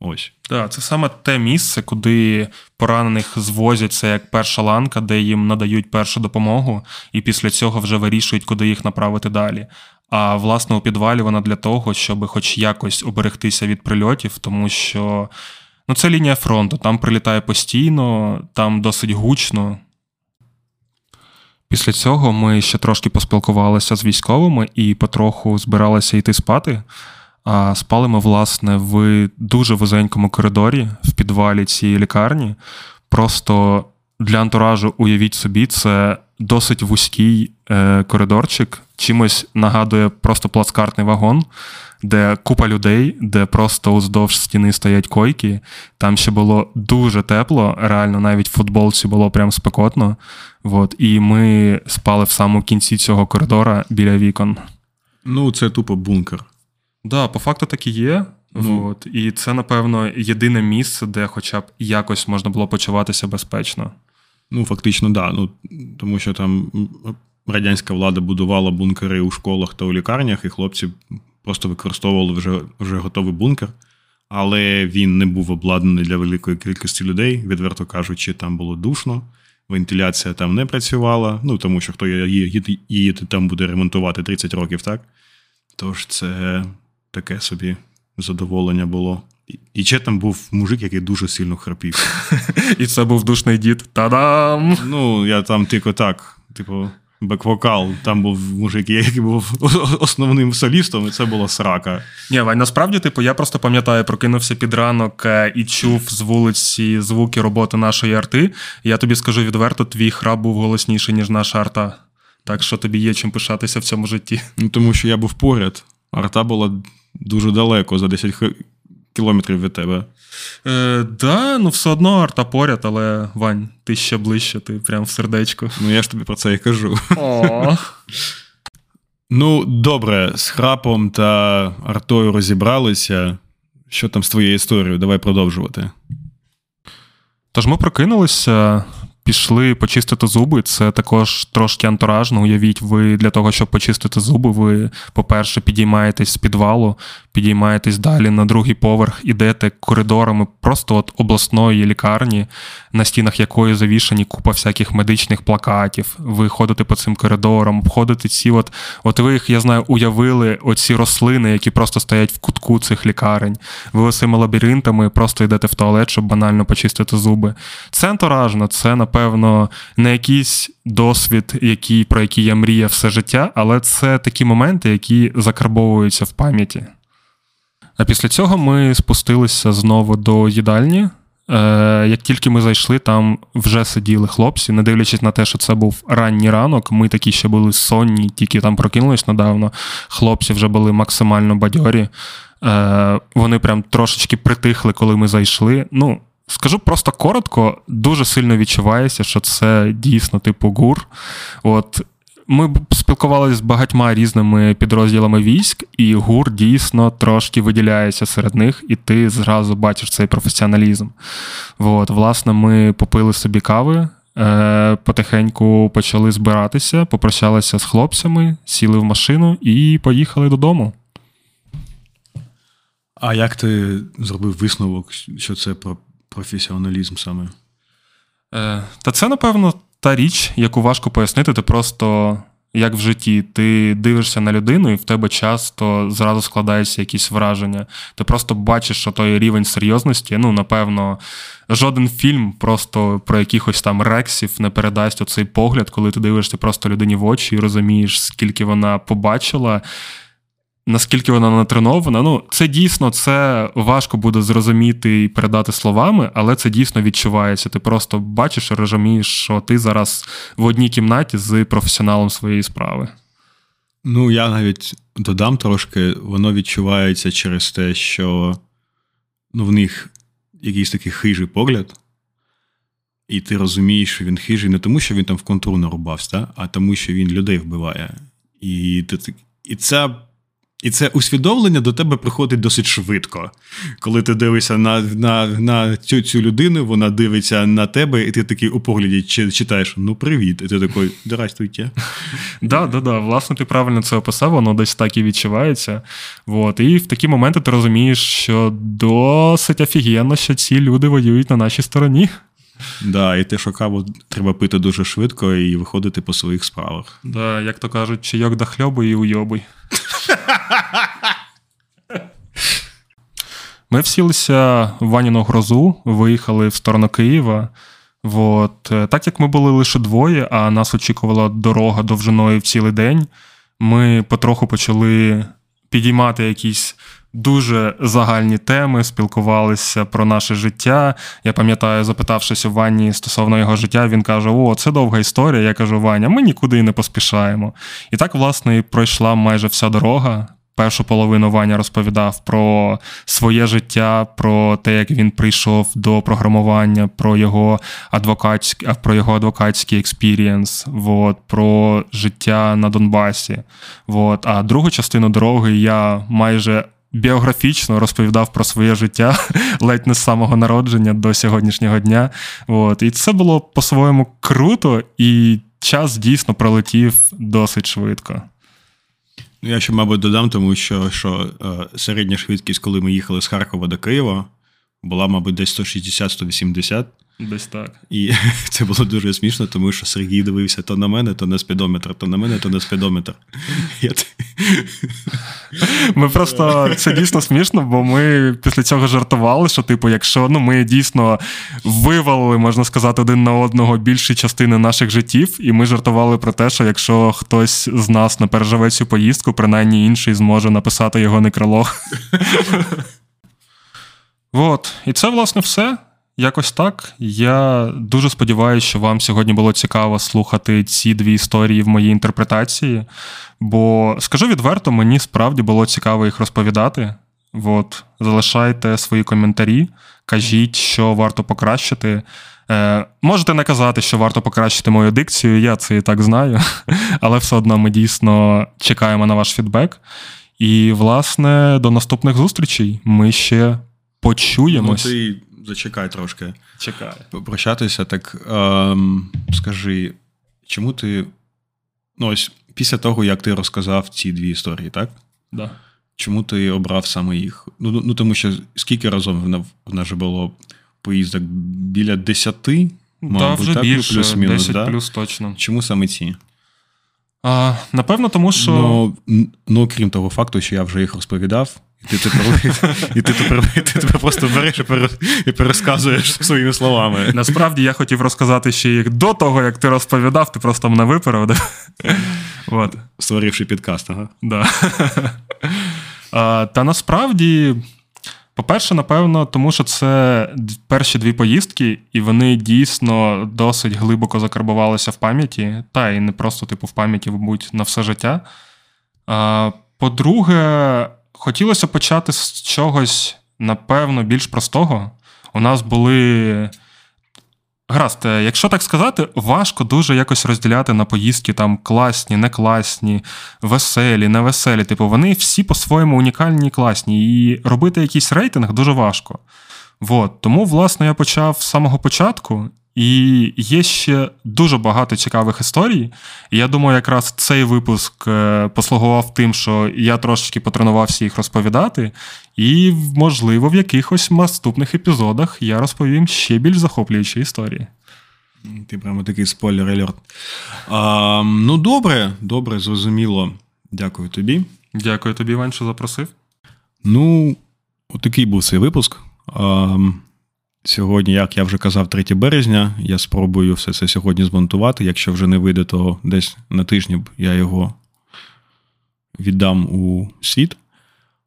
Ось. Так, це саме те місце, куди поранених звозяться як перша ланка, де їм надають першу допомогу, і після цього вже вирішують, куди їх направити далі. А, власне, у підвалі вона для того, щоб хоч якось оберегтися від прильотів, тому що, ну, це лінія фронту, там прилітає постійно, там досить гучно. Після цього ми ще трошки поспілкувалися з військовими і потроху збиралися йти спати. А спали ми, власне, в дуже вузенькому коридорі в підвалі цієї лікарні. Просто для антуражу уявіть собі, це досить вузький коридорчик. Чимось нагадує просто плацкартний вагон, де купа людей, де просто уздовж стіни стоять койки. Там ще було дуже тепло, реально навіть в футболці було прям спекотно. От. І ми спали в самому кінці цього коридора біля вікон. Ну, це тупо бункер. Так, да, по факту так і є. Ну. От. І це, напевно, єдине місце, де хоча б якось можна було почуватися безпечно. Ну, фактично, так. Да. Ну, тому що там радянська влада будувала бункери у школах та у лікарнях, і хлопці просто використовували вже готовий бункер. Але він не був обладнаний для великої кількості людей. Відверто кажучи, там було душно, вентиляція там не працювала. Ну, тому що хто її там буде ремонтувати 30 років, так? Тож це... Таке собі задоволення було. І ще там був мужик, який дуже сильно храпів. І це був душний дід. Та-дам! Ну, я там тільки так, типу, бек-вокал. Там був мужик, який був основним солістом, і це була срака. Ні, Вань, насправді, типу, я просто пам'ятаю, прокинувся під ранок і чув з вулиці звуки роботи нашої арти. Я тобі скажу відверто, твій храп був голосніший, ніж наша арта. Так що тобі є чим пишатися в цьому житті. Ну, тому що я був поряд. Арта була... Дуже далеко, за 10 кілометрів від тебе. Да, ну все одно арта поряд, але, Вань, ти ще ближче, ти прям в сердечку. Ну, я ж тобі про це і кажу. Ну, добре, з храпом та артою розібралися. Що там з твоєю історією? Давай продовжувати. Тож ми прокинулися... Пішли почистити зуби, це також трошки антуражно, уявіть, ви для того, щоб почистити зуби, ви, по-перше, підіймаєтесь з підвалу, підіймаєтесь далі на другий поверх, ідете коридорами просто от обласної лікарні, на стінах якої завішані купа всяких медичних плакатів, ви ходите по цим коридорам, обходите ці от ви їх, я знаю, уявили, оці рослини, які просто стоять в кутку цих лікарень, ви оцими лабіринтами просто йдете в туалет, щоб банально почистити зуби. Це антуражно, це, напевно, не якийсь досвід, про який я мріяв все життя, але це такі моменти, які закарбовуються в пам'яті. А після цього ми спустилися знову до їдальні. Як тільки ми зайшли, там вже сиділи хлопці, не дивлячись на те, що це був ранній ранок, ми такі ще були сонні, тільки там прокинулись недавно, хлопці вже були максимально бадьорі, вони прям трошечки притихли, коли ми зайшли, ну, скажу просто коротко, дуже сильно відчувається, що це дійсно типу ГУР. От, ми спілкувалися з багатьма різними підрозділами військ, і ГУР дійсно трошки виділяється серед них, і ти зразу бачиш цей професіоналізм. От, власне, ми попили собі кави, потихеньку почали збиратися, попрощалися з хлопцями, сіли в машину і поїхали додому. А як ти зробив висновок, що це про професіоналізм саме? Та це, напевно, та річ, яку важко пояснити. Ти просто як в житті, ти дивишся на людину, і в тебе часто зразу складаються якісь враження. Ти просто бачиш, що той рівень серйозності, ну, напевно, жоден фільм просто про якихось там рексів не передасть оцей погляд, коли ти дивишся просто людині в очі і розумієш, скільки вона побачила, наскільки вона натренована. Ну, це дійсно, це важко буде зрозуміти і передати словами, але це дійсно відчувається. Ти просто бачиш і розумієш, що ти зараз в одній кімнаті з професіоналом своєї справи. Ну, я навіть додам трошки, воно відчувається через те, що ну, в них якийсь такий хижий погляд, і ти розумієш, що він хижий не тому, що він там в контур нарубався, а тому, що він людей вбиває. І це усвідомлення до тебе приходить досить швидко. Коли ти дивишся на цю людину, вона дивиться на тебе, і ти такий у погляді читаєш «Ну, привіт», і ти такий «Здрастуйте». Да, власне, ти правильно це описав, воно десь так і відчувається. Вот. І в такі моменти ти розумієш, що досить офігенно, що ці люди воюють на нашій стороні. Да, і те, що каву треба пити дуже швидко і виходити по своїх справах. Да, як то кажуть, чайок до хльобу і уйобуй. Ми всілися в Ваніну грозу, виїхали в сторону Києва. От. Так як ми були лише двоє, а нас очікувала дорога довжиною в цілий день, ми потроху почали підіймати якісь дуже загальні теми, спілкувалися про наше життя. Я пам'ятаю, запитавшись у Вані стосовно його життя, він каже, о, це довга історія. Я кажу, Ваня, ми нікуди не поспішаємо. І так, власне, і пройшла майже вся дорога. Першу половину Ваня розповідав про своє життя, про те, як він прийшов до програмування, про його адвокатський експірієнс, про життя на Донбасі. От. А другу частину дороги я майже біографічно розповідав про своє життя ледь не з самого народження до сьогоднішнього дня. От. І це було по-своєму круто, і час дійсно пролетів досить швидко. Я ще, мабуть, додам, тому що середня швидкість, коли ми їхали з Харкова до Києва, була, мабуть, десь 160-180. Десь так. І це було дуже смішно, тому що Сергій дивився то на мене, то на спідометр, Ми просто... Це дійсно смішно, бо ми після цього жартували, що, типу, якщо ми дійсно вивалили, можна сказати, один на одного більші частини наших життів, і ми жартували про те, що якщо хтось з нас не переживе цю поїздку, принаймні інший зможе написати його некролог. От. І це, власне, все. Якось так. Я дуже сподіваюся, що вам сьогодні було цікаво слухати ці дві історії в моїй інтерпретації, бо, скажу відверто, мені справді було цікаво їх розповідати. От. Залишайте свої коментарі, кажіть, що варто покращити. Можете не казати, що варто покращити мою дикцію, я це і так знаю, але все одно ми дійсно чекаємо на ваш фідбек. І, власне, до наступних зустрічей ми ще почуємось. Зачекай трошки. Чекай. Прощатися, так скажи, чому ти... Ну ось, після того, як ти розказав ці дві історії, так? Да. Чому ти обрав саме їх? Ну тому що скільки разом в нас було поїздок? Біля 10? Мабуть, вже так? Більше, плюс-мінус, 10 да? плюс точно. Чому саме ці? Напевно, тому що... Ну, крім того факту, що я вже їх розповідав, і ти тепер просто береш і перерозказуєш своїми словами. Насправді, я хотів розказати ще їх до того, як ти розповідав, ти просто мене виправдав. От. Створивши підкаст, ага. Да. Та насправді, по-перше, напевно, тому що це перші дві поїздки, і вони дійсно досить глибоко закарбувалися в пам'яті, та і не просто типу в пам'яті, мабуть, на все життя. По-друге, хотілося почати з чогось, напевно, більш простого. У нас були... Гаразд, якщо так сказати, важко дуже якось розділяти на поїздки там класні, не класні, веселі, не веселі. Типу, вони всі по-своєму унікальні і класні. І робити якийсь рейтинг дуже важко. От. Тому, власне, я почав з самого початку. І є ще дуже багато цікавих історій. І я думаю, якраз цей випуск послугував тим, що я трошечки потренувався їх розповідати. І, можливо, в якихось наступних епізодах я розповім ще більш захоплюючі історії. Ти прямо такий спойлер-алерт. Ну, добре, зрозуміло. Дякую тобі. Дякую тобі, Іван, що запросив. Ну, отакий був цей випуск. Сьогодні, як я вже казав, 3 березня. Я спробую все це сьогодні змонтувати. Якщо вже не вийде, то десь на тижні я його віддам у світ.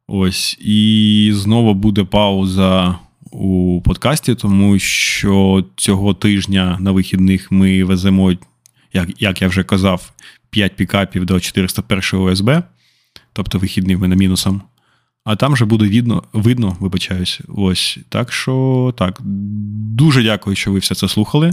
Ось. І знову буде пауза у подкасті, тому що цього тижня на вихідних ми веземо, як я вже казав, 5 пікапів до 401 ОСБ. Тобто вихідний в мене мінусом. А там вже буде видно, вибачаюсь. Ось. Так що, так. Дуже дякую, що ви все це слухали.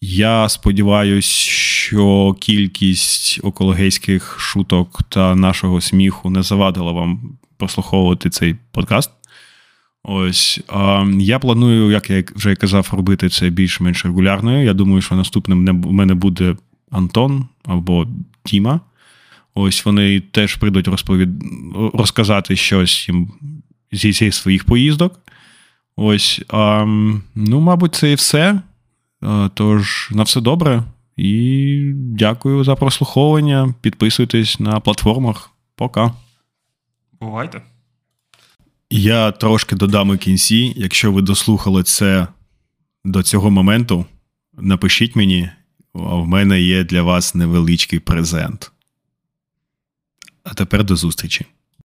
Я сподіваюся, що кількість окологейських шуток та нашого сміху не завадила вам прослуховувати цей подкаст. Ось. Я планую, як я вже казав, робити це більш-менш регулярно. Я думаю, що наступним в мене буде Антон або Тіма. Ось вони теж прийдуть розказати щось їм зі своїх поїздок. Ось, ну, мабуть, це і все. Тож, на все добре. І дякую за прослуховування. Підписуйтесь на платформах. Пока. Бувайте. Я трошки додам у кінці. Якщо ви дослухали це до цього моменту, напишіть мені. В мене є для вас невеличкий презент. А тепер до зустрічі.